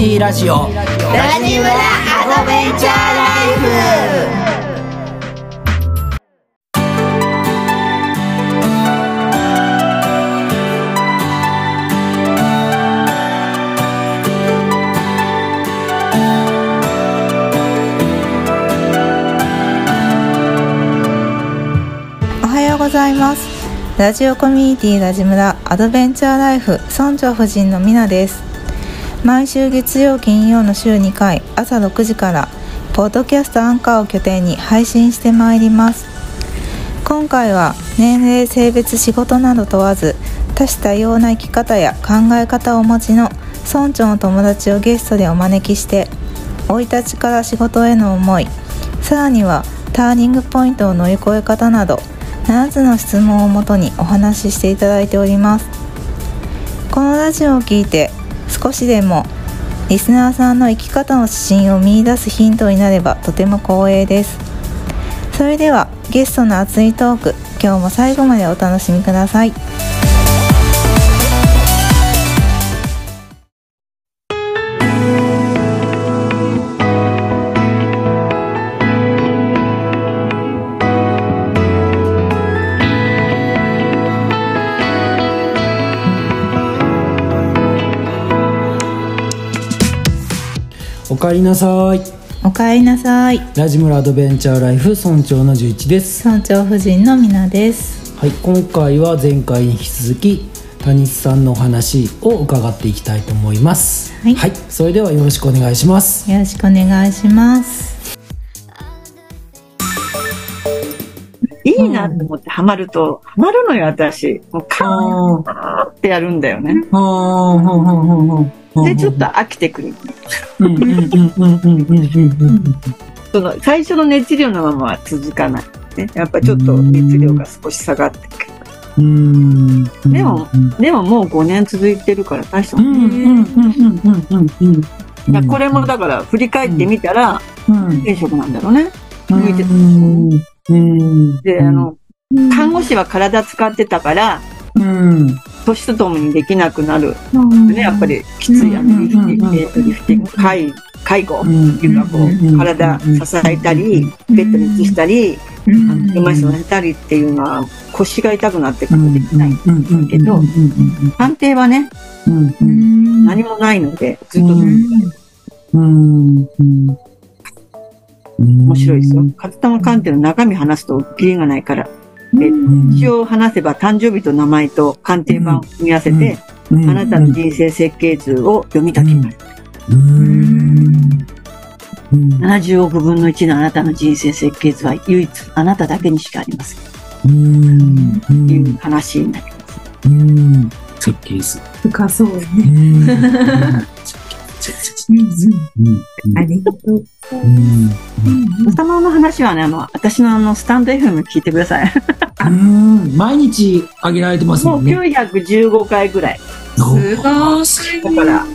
ティラジオラジムラアドベンチャーライフ。ございます。ラジオコミュニティラジムラアドベンチャーライフ村長夫人のみなです。毎週月曜金曜の週2回朝6時からポッドキャストアンカーを拠点に配信してまいります。今回は年齢性別仕事など問わず多種多様な生き方や考え方をお持ちの村長の友達をゲストでお招きして生い立ちから仕事への思い、さらにはターニングポイントを乗り越え方など7つの質問をもとにお話ししていただいております。このラジオを聞いて少しでもリスナーさんの生き方の指針を見出すヒントになればとても光栄です。それではゲストの熱いトーク、今日も最後までお楽しみください。おかえりなさい。おかえりなさい。ラジムラアドベンチャーライフ村長の11です。村長夫人のみなです。はい、今回は前回に引き続き谷津さんのお話を伺っていきたいと思います。はい、はい、それではよろしくお願いします。よろしくお願いします。いいなと思ってハマるとハマるのよ。私もうカーンってやるんだよね。でちょっと飽きてくる。その最初の熱量のままは続かない、ね、やっぱちょっと熱量が少し下がってくる。でももう5年続いてるから大したもん。これもだから振り返ってみたら転職なんだろうね。向いてたで、看護師は体使ってたから年とともにできなくなる、ね、やっぱりきついやつリフティング、介護っていうのはこう体支えたりベッドに移したり車椅子を乗せたりっていうのは腰が痛くなってくるできないんだけど、判定はね、何もないのでずっと面白いですよ。カツタマ鑑定の中身話すとキリがないから、一応話せば誕生日と名前と鑑定版を組み合わせてあなたの人生設計図を読み解きます。70億分の1のあなたの人生設計図は唯一あなただけにしかありませんっていう話になります。設計図深そうね。ありがとう。おさまの話はね、私のスタンド FM 聞いてください。毎日上げられてますもんね。もう915回ぐらい。すごい。だから今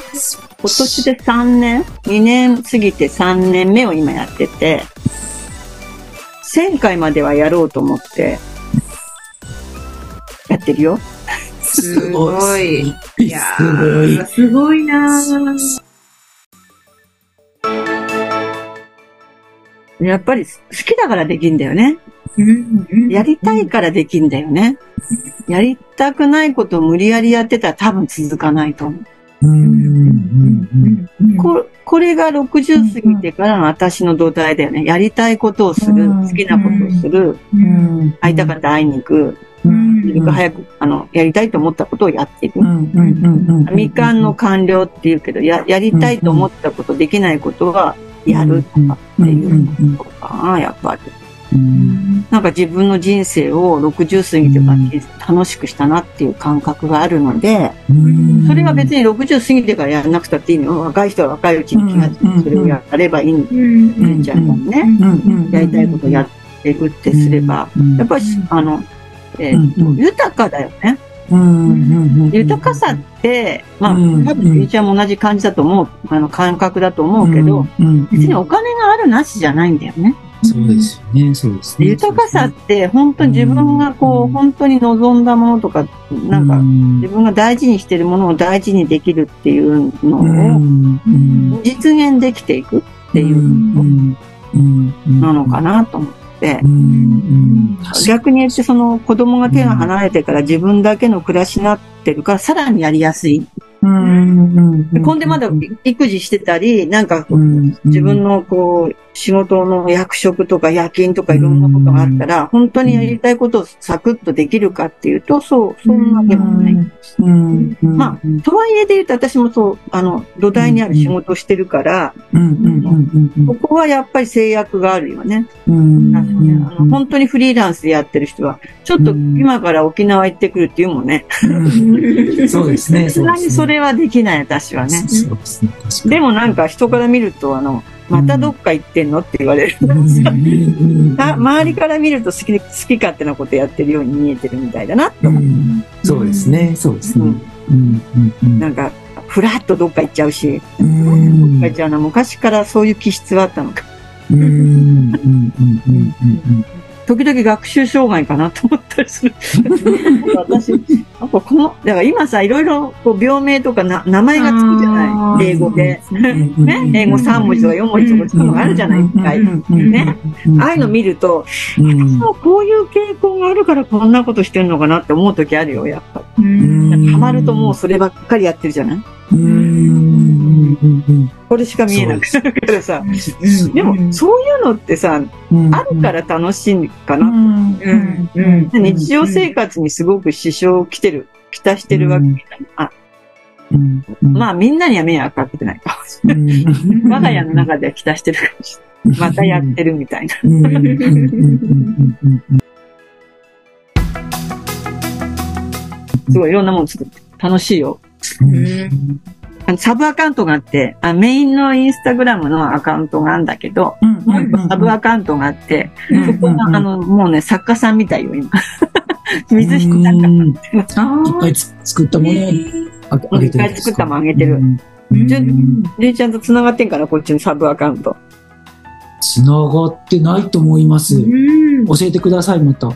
年で2年過ぎて3年目を今やってて、1000回まではやろうと思ってやってるよ。すごい。いやー、すごいなー。やっぱり好きだからできんだよね。やりたいからできんだよね。やりたくないことを無理やりやってたら多分続かないと思う。これが60過ぎてからの私の土台だよね。やりたいことをする、好きなことをする、会いたかった会いに行く、早くやりたいと思ったことをやっていく。未完の完了っていうけど、やりたいと思ったこと、できないことはやるとかっていうことかな、やっぱり。なんか自分の人生を60過ぎてから楽しくしたなっていう感覚があるので、それは別に60過ぎてからやらなくたっていいの。若い人は若いうちに気がついてそれをやればいいんじゃないもんね。やりたいことをやっていくってすれば、やっぱり豊かだよね。豊かさって、多分、ゆうちゃんも同じ感じだと思う、感覚だと思うけど、別にお金があるなしじゃないんだよね。そうですよね、そうですね。豊かさって本当に自分がこう、本当に望んだものとか、なんか自分が大事にしているものを大事にできるっていうのを実現できていくっていうなのかなと思って、逆に言ってその子供が手が離れてから自分だけの暮らしになってるからさらにやりやすい。今でまだ育児してたり、なんか自分のこう仕事の役職とか夜勤とかいろんなことがあったら、本当にやりたいことをサクッとできるかっていうと、そんなわけもない。まあ、とはいえで言うと私もそう、土台にある仕事をしてるから、ここはやっぱり制約があるよね。本当にフリーランスでやってる人は、ちょっと今から沖縄行ってくるっていうもんね。そうですね。それはできない、私はね。そうですね。でもなんか人から見ると、またどっか行ってんのって言われる。周りから見ると好き勝手なことやってるように見えてるみたいだなと思って、そうですね、そうですね。なんか、ふらっとどっか行っちゃうし、どっか行っちゃうのは昔からそういう気質はあったのか。時々学習障害かなと思ったりする。私、なんかだから今さ、いろいろこう病名とか名前がつくじゃない。英語で。ね。英語3文字とか4文字とかつくのがあるじゃないですか。ね。ああいうの見ると、私もこういう傾向があるからこんなことしてるのかなって思う時あるよ、やっぱり。ハマるともうそればっかりやってるじゃない？これしか見えなくなるからさ。でも、そういうのってさ、あるから楽しいかな。日常生活にすごく支障をきたしてるわけじゃない。まあ、みんなには迷惑かけてないかもしれない。我が家の中ではきたしてるかもしれない。またやってるみたいな。すごいいろんなもの作って。楽しいよ。サブアカウントがあって、メインのインスタグラムのアカウントがあるんだけど、もう一個サブアカウントがあって、そこがもうね、作家さんみたいよ、今。水引作家さん。いっぱい作ったもんね。いっぱい作ったもんあげてる。りゅうちゃんと繋がってんから、こっちのサブアカウント。繋がってないと思います。教えてください、また。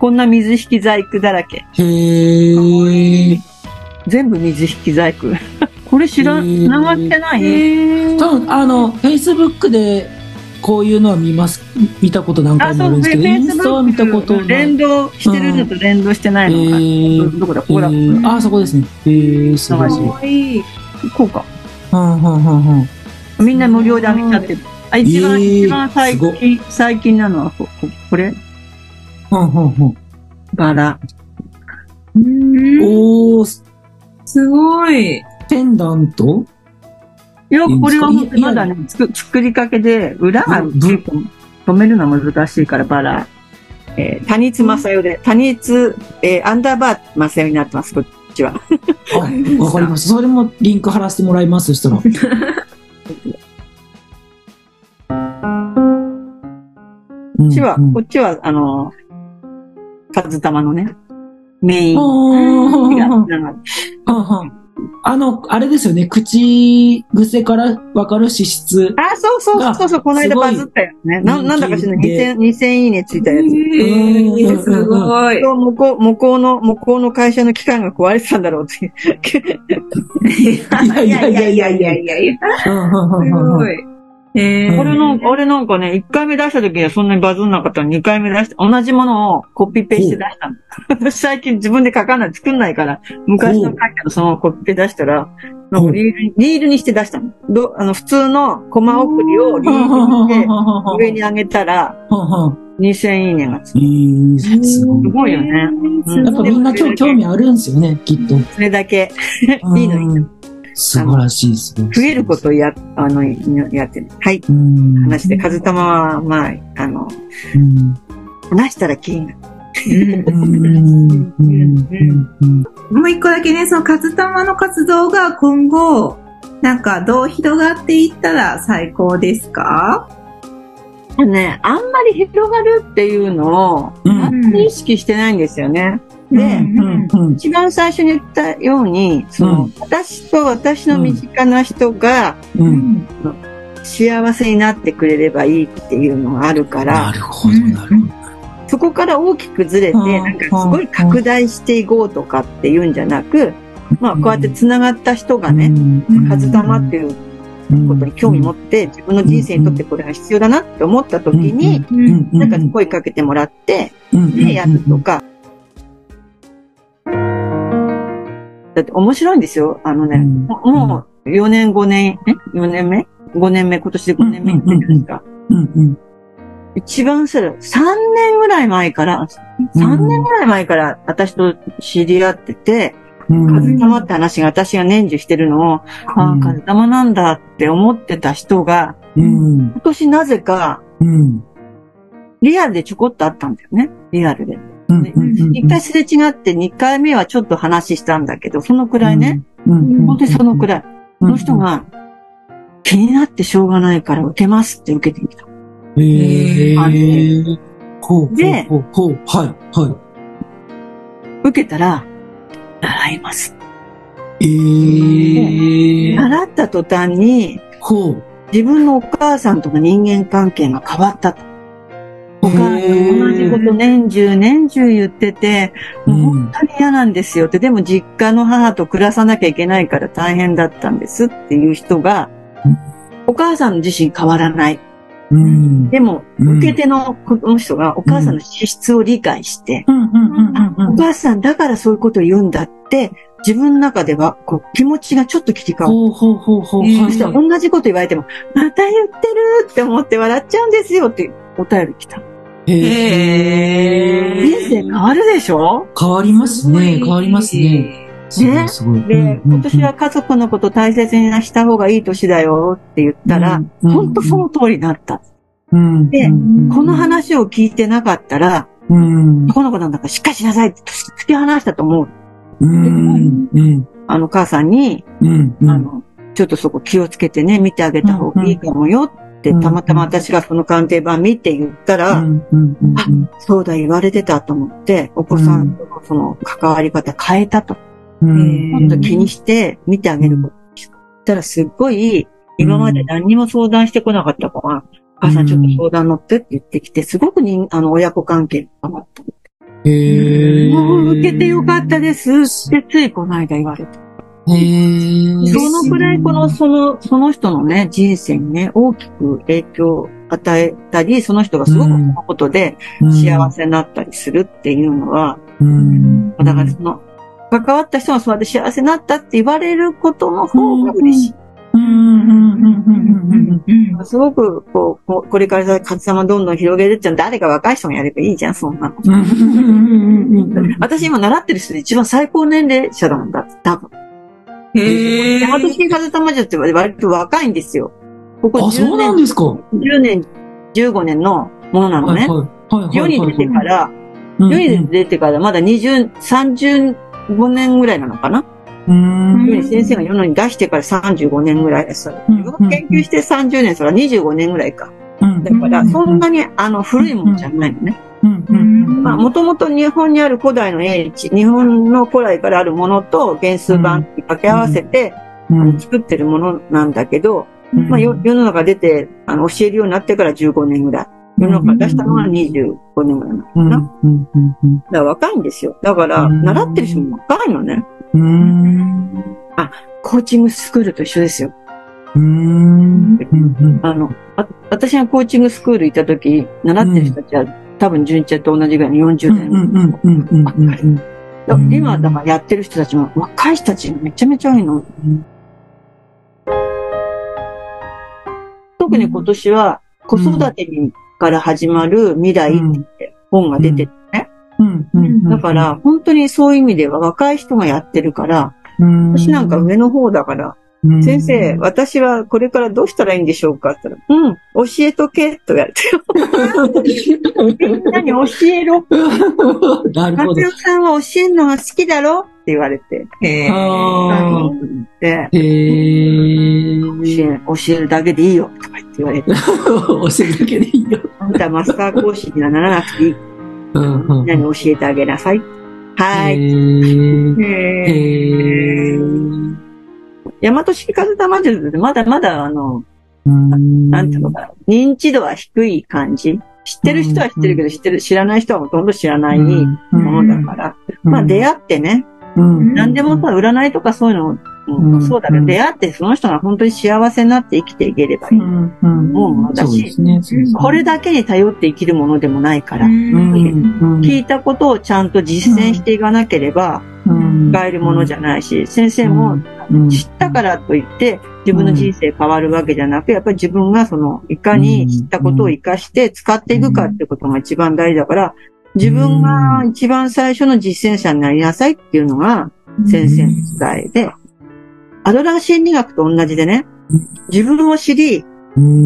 こんな水引細工だらけ。へー。全部水引細工。これ繋がってない？多分、Facebook でこういうのは見たこと何回もあるんですけど、インスタは見たことない。連動してるのと連動してないのが、どこだ？ここだ。あ、そこですね。すごい。こうか。みんな無料であげちゃってる。あ、一番最近なのは、これ？バラ。おー、すごい。ペンダント？いや、これは本当にまだね、作りかけで、裏が結構止めるのは難しいから、バラ。谷津正代で、谷津、正代になってます、こっちは。わかります。それもリンク貼らせてもらいます、したら。こっちは、かずたまのね、メイン。あれですよね。口癖からわかる資質。あ、そう。この間バズったよね。なんだかしら2000いいねついたやつ。すごい。向こうの会社の機関が壊れてたんだろうって。いや。すごい。俺なんかね、1回目出した時にはそんなにバズんなかったのに、2回目出して、同じものをコピペして出したの。私最近自分で書かない、作んないから、昔の書いたのそのままコピペ出したら、リールにして出したの。普通のコマ送りをリールにして、上に上げたら、2000いいねがつく。すごいよね。やっぱみんな興味あるんですよね、きっと。それだけ。いいのいいの。素晴らしいですね。増えることをやってる。はい。話で、かずたまは、まあ、話したらキリが。もう一個だけね、そのかずたまの活動が今後、なんかどう広がっていったら最高ですか？ね、あんまり広がるっていうのを、あんまり意識してないんですよね。で、一番最初に言ったように、私と私の身近な人が、幸せになってくれればいいっていうのがあるから、なるほどなるほど、そこから大きくずれてなんかすごい拡大していこうとかっていうんじゃなく、まあこうやってつながった人がね、数玉っていうことに興味持って自分の人生にとってこれが必要だなって思った時になんか声かけてもらってでやるとか。だって面白いんですよ。あのね、もう4年5年、4年目 ?5 年目、今年で5年目じゃないですか。一番それ、3年ぐらい前から私と知り合ってて、風玉って話が私が年中してるのを、ああ、風玉なんだって思ってた人が、今年なぜか、リアルでちょこっとあったんだよね。リアルで。一回すれ違って二回目はちょっと話したんだけど、そのくらいね。本当にそのくらい。その人が気になってしょうがないから受けますって受けてきた。で、受けたら、習います。習った途端に、自分のお母さんとの人間関係が変わったと。お母さんと同じこと年中言ってて、もう本当に嫌なんですよって、でも実家の母と暮らさなきゃいけないから大変だったんですっていう人が、お母さん自身変わらない。でも、受け手のこの人がお母さんの資質を理解して、お母さんだからそういうことを言うんだって、自分の中ではこう気持ちがちょっと切り替わる。そしたら同じこと言われても、また言ってるって思って笑っちゃうんですよってお便り来た。人生変わるでしょ？変わりますね、変わりますね。ね、で、今年は家族のこと大切にした方がいい年だよって言ったら、本当その通りになった。で、この話を聞いてなかったら、この子なんだからしっかりしなさいって突き放したと思う。あの母さんに、ちょっとそこ気をつけてね、見てあげた方がいいかもよって、たまたま私がその鑑定版見て言ったら、あ、そうだ言われてたと思って、お子さんとのその関わり方変えたと。本当気にして見てあげることしたらすっごい、今まで何にも相談してこなかった子が、母さんちょっと相談乗ってって言ってきて、すごくにあの親子関係が変わった。もう受けてよかったですってついこの間言われた。そのくらいこのその人のね、人生にね、大きく影響を与えたり、その人がすごくこのことで幸せになったりするっていうのは、だからその、関わった人がそうやって幸せになったって言われることの方が嬉しい。すごく、こう、これからさ、風玉どんどん広げるってのは誰か若い人がやればいいじゃん、そんなの。私今習ってる人で一番最高年齢者なんだ、多分。私に風玉じゃって割と若いんですよ。ここ10年。あ、そうなんですか。10年、15年のものなのね。世に出てから、まだ20、30、5年ぐらいなのかな。先生が世の中に出してから35年ぐらいです。自分が研究して30年、それは25年ぐらいか。だから、そんなに古いものじゃないのね。もともと日本にある古代の英知、日本の古来からあるものと原数版って掛け合わせて作ってるものなんだけど、世の中出て教えるようになってから15年ぐらい。世の中出したのは25年ぐらいなのかな。だから若いんですよ。だから、習ってる人も若いのね。あ、コーチングスクールと一緒ですよ。私がコーチングスクール行った時、習ってる人たちは多分純ちゃんと同じぐらいの40代ばっかり。今、だからやってる人たちも若い人たちがめちゃめちゃ多いの。特に今年は子育てにから始まる未来って本が出てるね。だから、本当にそういう意味では若い人がやってるから、私なんか上の方だから、先生、私はこれからどうしたらいいんでしょうかって言ったら、教えとけと言われてる。みんなに教えろ。なるほど。達代さんは教えるのが好きだろって言われて。教えるだけでいいよとか言われて。教えるだけでいいよ。あんたマスター講師にはならなくていい。みんなに教えてあげなさい。大和式風玉術でまだまだなんていうのかな。認知度は低い感じ。知ってる人は知ってるけど、知らない人はほとんど知らないものだから。まあ出会ってね。何でもさ、占いとかそういうのもそうだけど、出会ってその人が本当に幸せになって生きていければいい。もう私、これだけに頼って生きるものでもないから。聞いたことをちゃんと実践していかなければ、使えるものじゃないし、先生も知ったからといって自分の人生変わるわけじゃなく、やっぱり自分がそのいかに知ったことを活かして使っていくかってことが一番大事だから、自分が一番最初の実践者になりなさいっていうのが先生の伝えで、アドラー心理学と同じでね、自分を知り、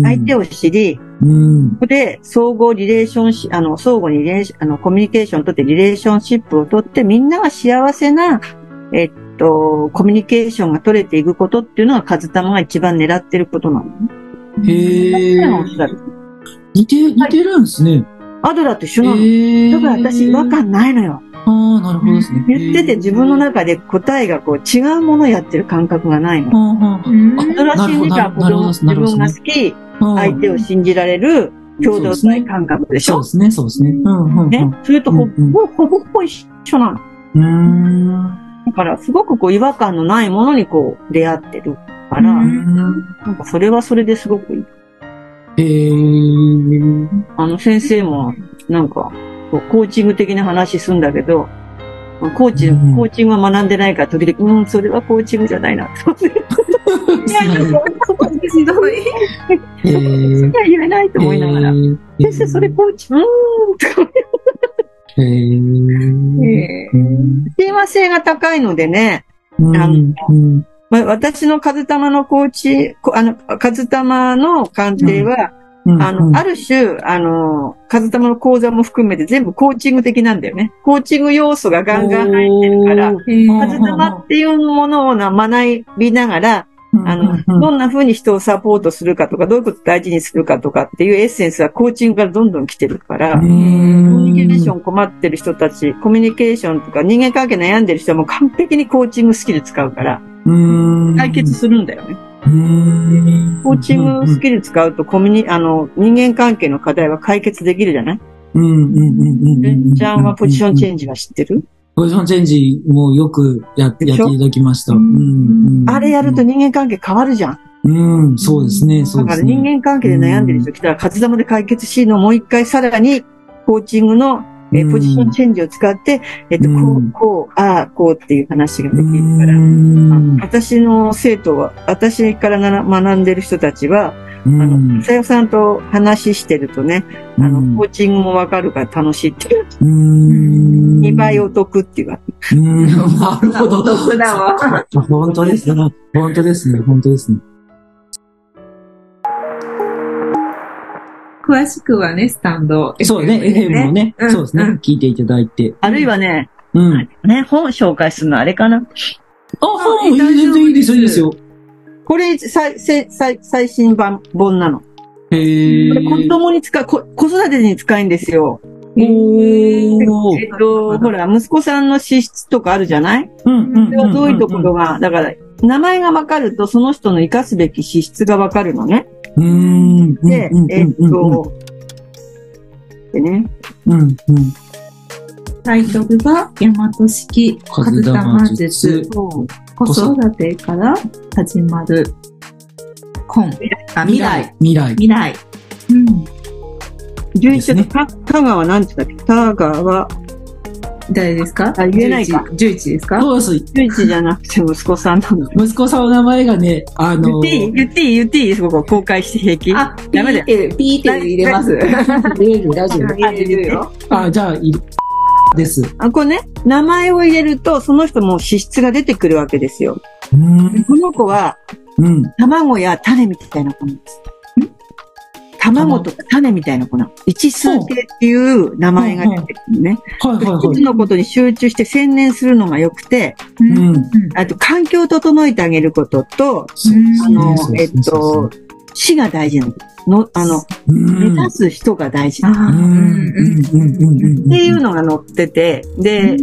相手を知り、で、相互にコミュニケーションをとって、リレーションシップをとって、みんなが幸せな、コミュニケーションが取れていくことっていうのが、カズタマが一番狙ってることなのね。へぇ似てるんですね。アドラーと一緒なの。だから私、違和感ないのよ。ああ、なるほどですね。言ってて自分の中で答えがこう違うものをやってる感覚がないの。アドラー心理学は自分が好き、相手を信じられる共同体感覚でしょ。そうですね、そうですね。ね、それとほぼ一緒なの。だからすごくこう違和感のないものにこう出会ってるから、なんかそれはそれですごくいい。先生もなんかコーチング的な話すんだけど、コーチングは学んでないから時々、それはコーチングじゃないなって。いや、ひどい。それは言えないと思いながら。先生、それコーチ、親和性が高いのでね、私のカズタマのカズタマの鑑定は、ある種、カズタマの講座も含めて全部コーチング的なんだよね。コーチング要素がガンガン入ってるから、カズタマっていうものを学びながら、どんな風に人をサポートするかとか、どういうことを大事にするかとかっていうエッセンスはコーチングからどんどん来てるから、コミュニケーション困ってる人たち、コミュニケーションとか人間関係悩んでる人はもう完璧にコーチングスキル使うから、解決するんだよね。コーチングスキル使うと人間関係の課題は解決できるじゃない？ベンちゃんはポジションチェンジは知ってる？ポジションチェンジもよくやっていただきました。あれやると人間関係変わるじゃん。そうですね、そうですね。だから人間関係で悩んでる人来たら、カズタマで解決しのもう一回さらにコーチングのポジションチェンジを使って、こうっていう話ができるから、私の生徒は、私から学んでる人たちは、さよさんと話してるとね、コーチングもわかるから楽しいっていう。2倍お得っていうわけ。なるほど。お得だわ。本当ですね。本当ですね。本当ですね。詳しくはね、スタンド。そうね、FM もね、そうですね、聞いていただいて。あるいはね、本紹介するのあれかな。あ、本も全然いいですよ、いいですよ。これ、最新版、本なの。これ、子供に子育てに使いんですよ。ほら、息子さんの資質とかあるじゃない？それはどういうところが、だから、名前がわかると、その人の生かすべき資質がわかるのね。で、でね。タイトルが、大和式カズタマ術。子育てから始まる未来。11月、タガは何時だっけ？タガは、誰ですか？言えないか。11ですか？11じゃなくて息子さんなの。息子さんの名前がね、言っていいです。ここ公開して平気？あ、ダメだよ。ピーって入れます。大丈夫。入れるよ。あ、じゃあ、です。あ、これね、名前を入れると、その人も資質が出てくるわけですよ。この子は、卵や種みたいな子なんです。卵とか種みたいな粉。一数系っていう名前が出てくるね。一つのことに集中して専念するのが良くて、あと環境を整えてあげることと、死が大事なの。目指す人が大事なの。っていうのが載ってて、で、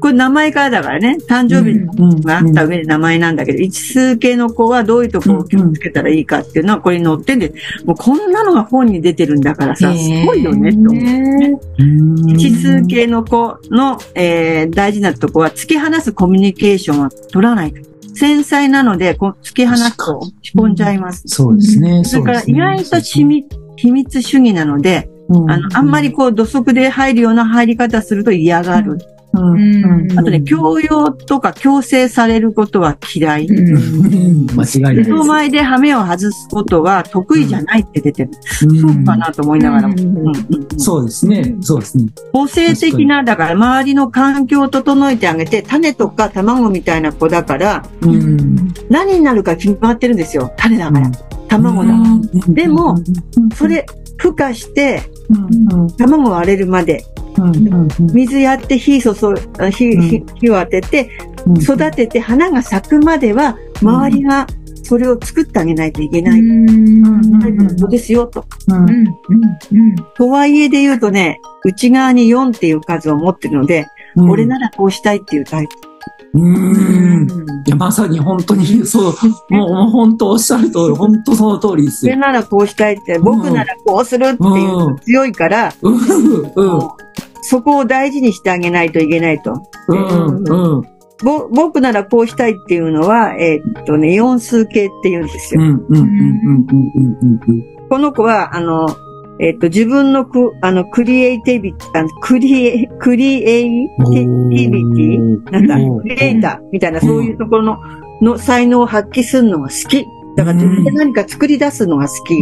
これ名前からだからね、誕生日があった上で名前なんだけど、位置数系の子はどういうところを気をつけたらいいかっていうのはこれに載ってんで、もうこんなのが本に出てるんだからさ、すごいよね、と思うね。位置数系の子の、大事なとこは突き放すコミュニケーションは取らない。繊細なので、突き放すと仕込んじゃいます。そうですね。それから意外と秘密主義なので、あんまりこう土足で入るような入り方すると嫌がる。あとね、強要とか強制されることは嫌い。間違いない。人前で羽目を外すことは得意じゃないって出てる。そうかなと思いながらも。そうですね。そうですね。個性的な、だから周りの環境を整えてあげて、種とか卵みたいな子だから、何になるか決まってるんですよ。種だから。卵だから。でも、それ、孵化して、卵を割れるまで。水やって火を当てて育てて花が咲くまでは周りがそれを作ってあげないといけないそうですよと。とはいえで言うとね、内側に4っていう数を持ってるので、俺ならこうしたいっていうタイプ。いや、まさに本当に、そう、もう本当おっしゃる通り、本当その通りですよ。俺ならこうしたいって、僕ならこうするっていうのが強いから、そこを大事にしてあげないといけないと。僕ならこうしたいっていうのは、4数形って言うんですよ。この子は、自分のクリエイティビティなんだ、クリエイターみたいな、そういうところの才能を発揮するのが好き。だから自分で何か作り出すのが好き。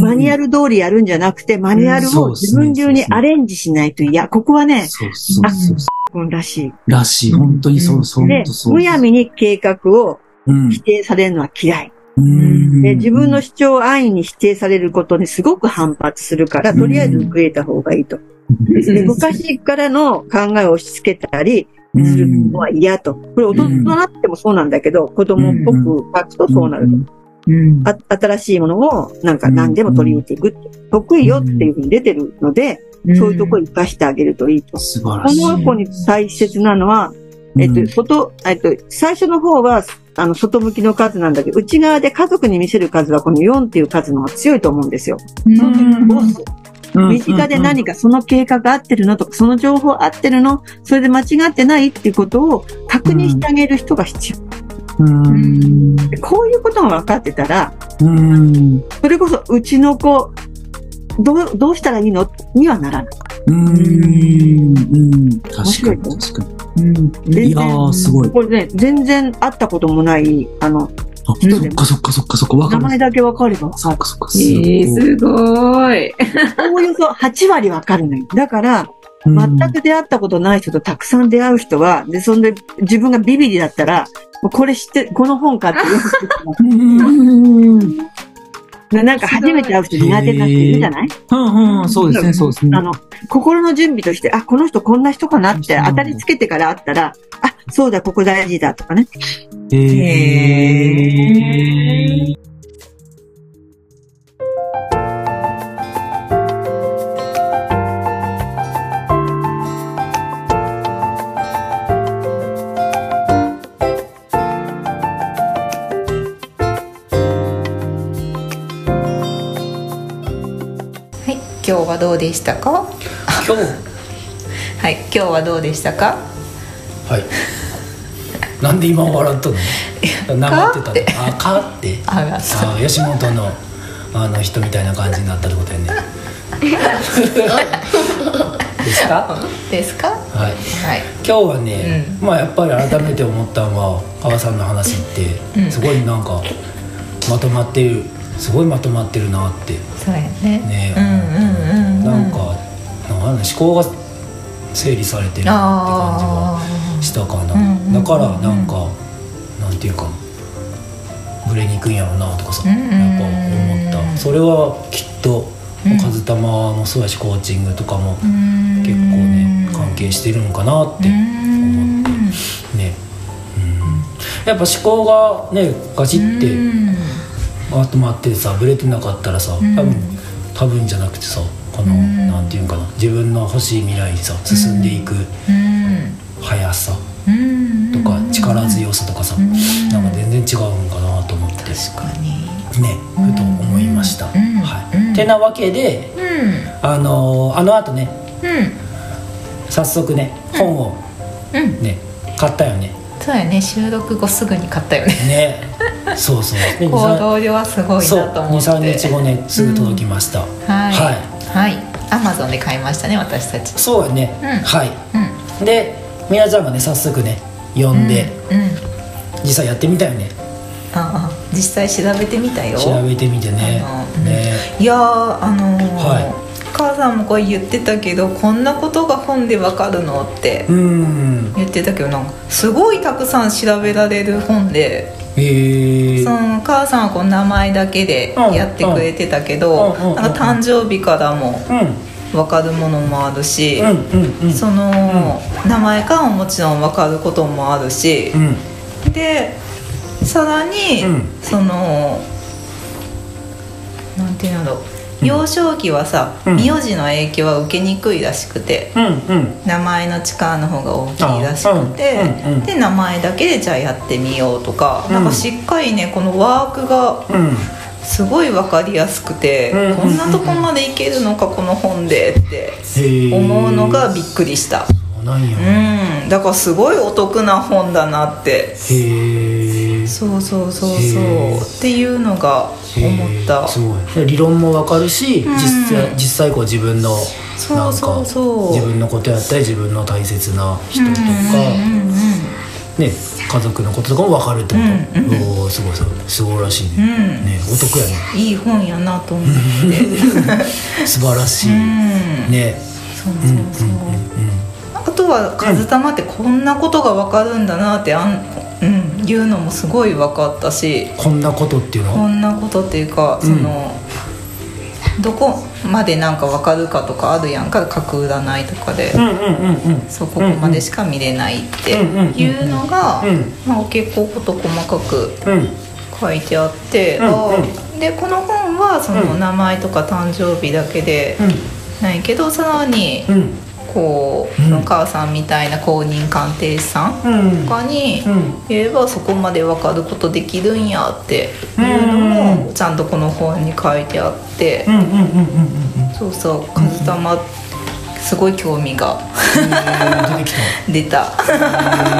マニュアル通りやるんじゃなくて、マニュアルを自分流にアレンジしないと。いや、ここはね、らしい。らしい。本当にそう、本当そう。むやみに計画を否定されるのは嫌い。で、自分の主張を安易に否定されることにすごく反発するから、とりあえず受け入れた方がいいと。で、昔からの考えを押し付けたりするのは嫌と。これ大人になってもそうなんだけど、子供っぽく書くとそうなると。新しいものをなんか何でも取り入れていく。得意よっていうふうに出てるので、そういうところを活かしてあげるといいと。素晴らしい。この子に大切なのは、最初の方は、外向きの数なんだけど、内側で家族に見せる数はこの4っていう数の方が強いと思うんですよ。身近で何かその計画合ってるのとか、その情報合ってるの、それで間違ってないっていうことを確認してあげる人が必要。こういうことが分かってたら、それこそうちの子、どうしたらいいのにはならない。確かに確かに。いやー、すごい。これね、全然会ったこともない、そっかそっかそっかそっか、わかる。名前だけ分かれば分かる。そっかそっか。すごい。およそ8割分かるのよ。だから、全く出会ったことない人とたくさん出会う人は、で、そんで、自分がビビリだったら、これ知って、この本買って読んでください。なんか初めて会う人苦手な人いるじゃない？そうですね、そうですね。心の準備として、あ、この人こんな人かなって当たりつけてから会ったら、あ、そうだ、ここ大事だとかね。今日はどうでしたか？今日はい、今日はどうでしたか？はい。なんで今笑ったの？なってたね。あかって。ああ、吉本の人みたいな感じになったってことやね。ですか？ですか？はい。はい。今日はね、まあやっぱり改めて思ったのは川さんの話ってすごいなんかまとまってる。すごいまとまってるなって。そうやね。なんか思考が整理されてるって感じがしたかな。だからなんかなんていうかブレにくいんやろなとかさ、やっぱ思った。それはきっとカズタマもそうやしコーチングとかも結構ね関係してるのかなって思ってね。やっぱ思考がねガチって。あと待ってさ、ブレてなかったらさ、多分じゃなくてさ、このなんていうかな、自分の欲しい未来にさ進んでいく速さとか力強さとかさ、なんか全然違うんかなと思って、確かにね、ふと思いました。はい。てなわけで、あの後ね、早速ね本をね買ったよね。そうやね、収録後すぐに買ったよね。ね、そうそう。行動量はすごいなと思って。2、3日後ねすぐ届きました。はい。Amazon で買いましたね、私たち。そうやね。はい。で、みなちゃんがね早速ね読んで、実際やってみたよね。実際調べてみたよ。調べてみてね。いやー、母さんもこう言ってたけど、こんなことが本でわかるのって言ってたけど、なんかすごいたくさん調べられる本で、その母さんはこう名前だけでやってくれてたけど、なんか誕生日からもわかるものもあるし、その名前からももちろんわかることもあるし、でさらに、そのなんていうんだろう、幼少期はさ、苗字の影響は受けにくいらしくて、名前の力の方が大きいらしくて、で名前だけでじゃあやってみようとか、なんかしっかりねこのワークがすごい分かりやすくて、こんなとこまでいけるのかこの本でって思うのがびっくりした。だからすごいお得な本だなって、そうっていうのが思った。すごい理論も分かるし、実際こう自分のなんか自分のことやったり、自分の大切な人とかね、家族のこととかも分かるってこと、すごいらしいね。お得やね、いい本やなと思って、素晴らしいね。あとは「かずたま」ってこんなことが分かるんだなっていうのもすごい分かったし、こんなことっていうのは、こんなことっていうか、そのどこまでなんか分かるかとかあるやんか、格占いとかで、そうここまでしか見れないっていうのが、まあ結構こと細かく書いてあって、でこの本はその名前とか誕生日だけでないけど、さらにこうお母さんみたいな公認鑑定士さんとかに言えば、そこまで分かることできるんやっていうのもちゃんとこの本に書いてあって、そうそう、かずたますごい興味が出た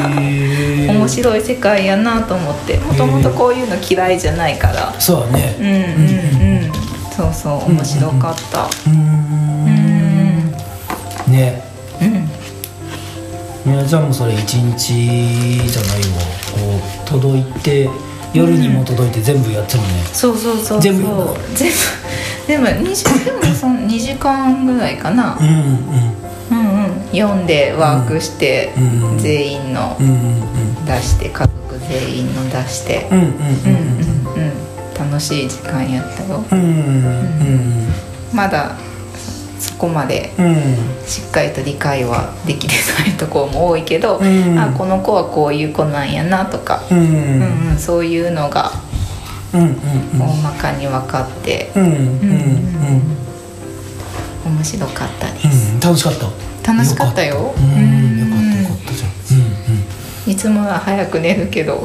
面白い世界やなと思って、もともとこういうの嫌いじゃないから、そうね、そうそう、面白かったね。みなちゃんもそれ1日じゃないわ、こう届いて、夜にも届いて、全部やっちゃうね。そう全部2時間ぐらいかな、読んでワークして、全員の出して、家族全員の出して、楽しい時間やったよ。まだそこまでしっかりと理解はできてないところも多いけど、あ、この子はこういう子なんやなとか、そういうのが大まかに分かって、面白かったです。楽しかったよ。よかったじゃん。いつもは早く寝るけど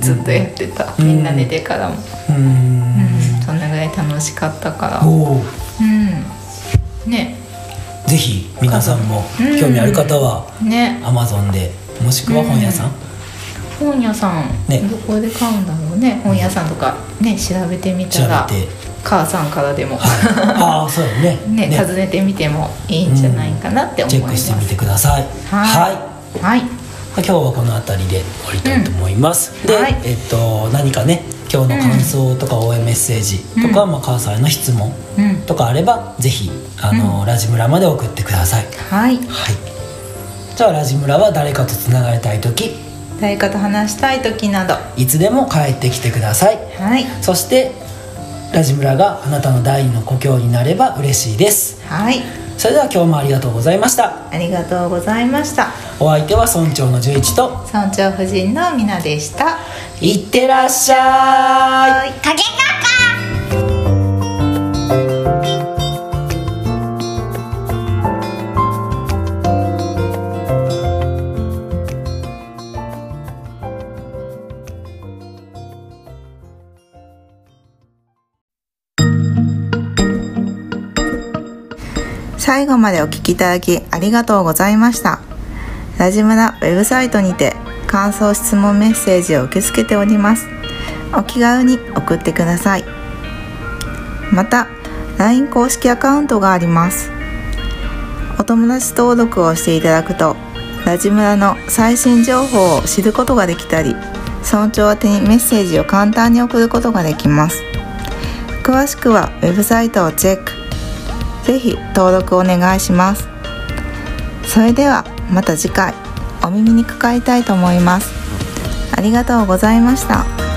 ずっとやってた。みんな寝てからもそんなぐらい楽しかったから、ね、ぜひ皆さんも興味ある方は Amazon で、もしくは本屋さん、どこで買うんだろうね。本屋さんとかね、調べてみたら母さんからでも、ああそうよね、ね、訪ねてみてもいいんじゃないかなって思います。チェックしてみてください。はい、今日はこの辺りで終わりたいと思います。で、何かね今日の感想とか応援メッセージとか、母さんへの質問とかあれば、ぜひラジムラまで送ってください。じゃあラジムラは誰かとつながりたいとき、誰かと話したいときなど、いつでも帰ってきてください。そしてラジムラがあなたの第二の故郷になれば嬉しいです。それでは今日もありがとうございました。ありがとうございました。お相手は村長の十一と村長夫人のみなでした。いってらっしゃい。かげかか。最後までお聞きいただきありがとうございました。ラジムラウェブサイトにて感想、質問、メッセージを受け付けております。お気軽に送ってください。また LINE 公式アカウントがあります。お友達登録をしていただくとラジムラの最新情報を知ることができたり、村長宛にメッセージを簡単に送ることができます。詳しくはウェブサイトをチェック。ぜひ登録お願いします。それではまた次回お耳にかかりたいと思います。ありがとうございました。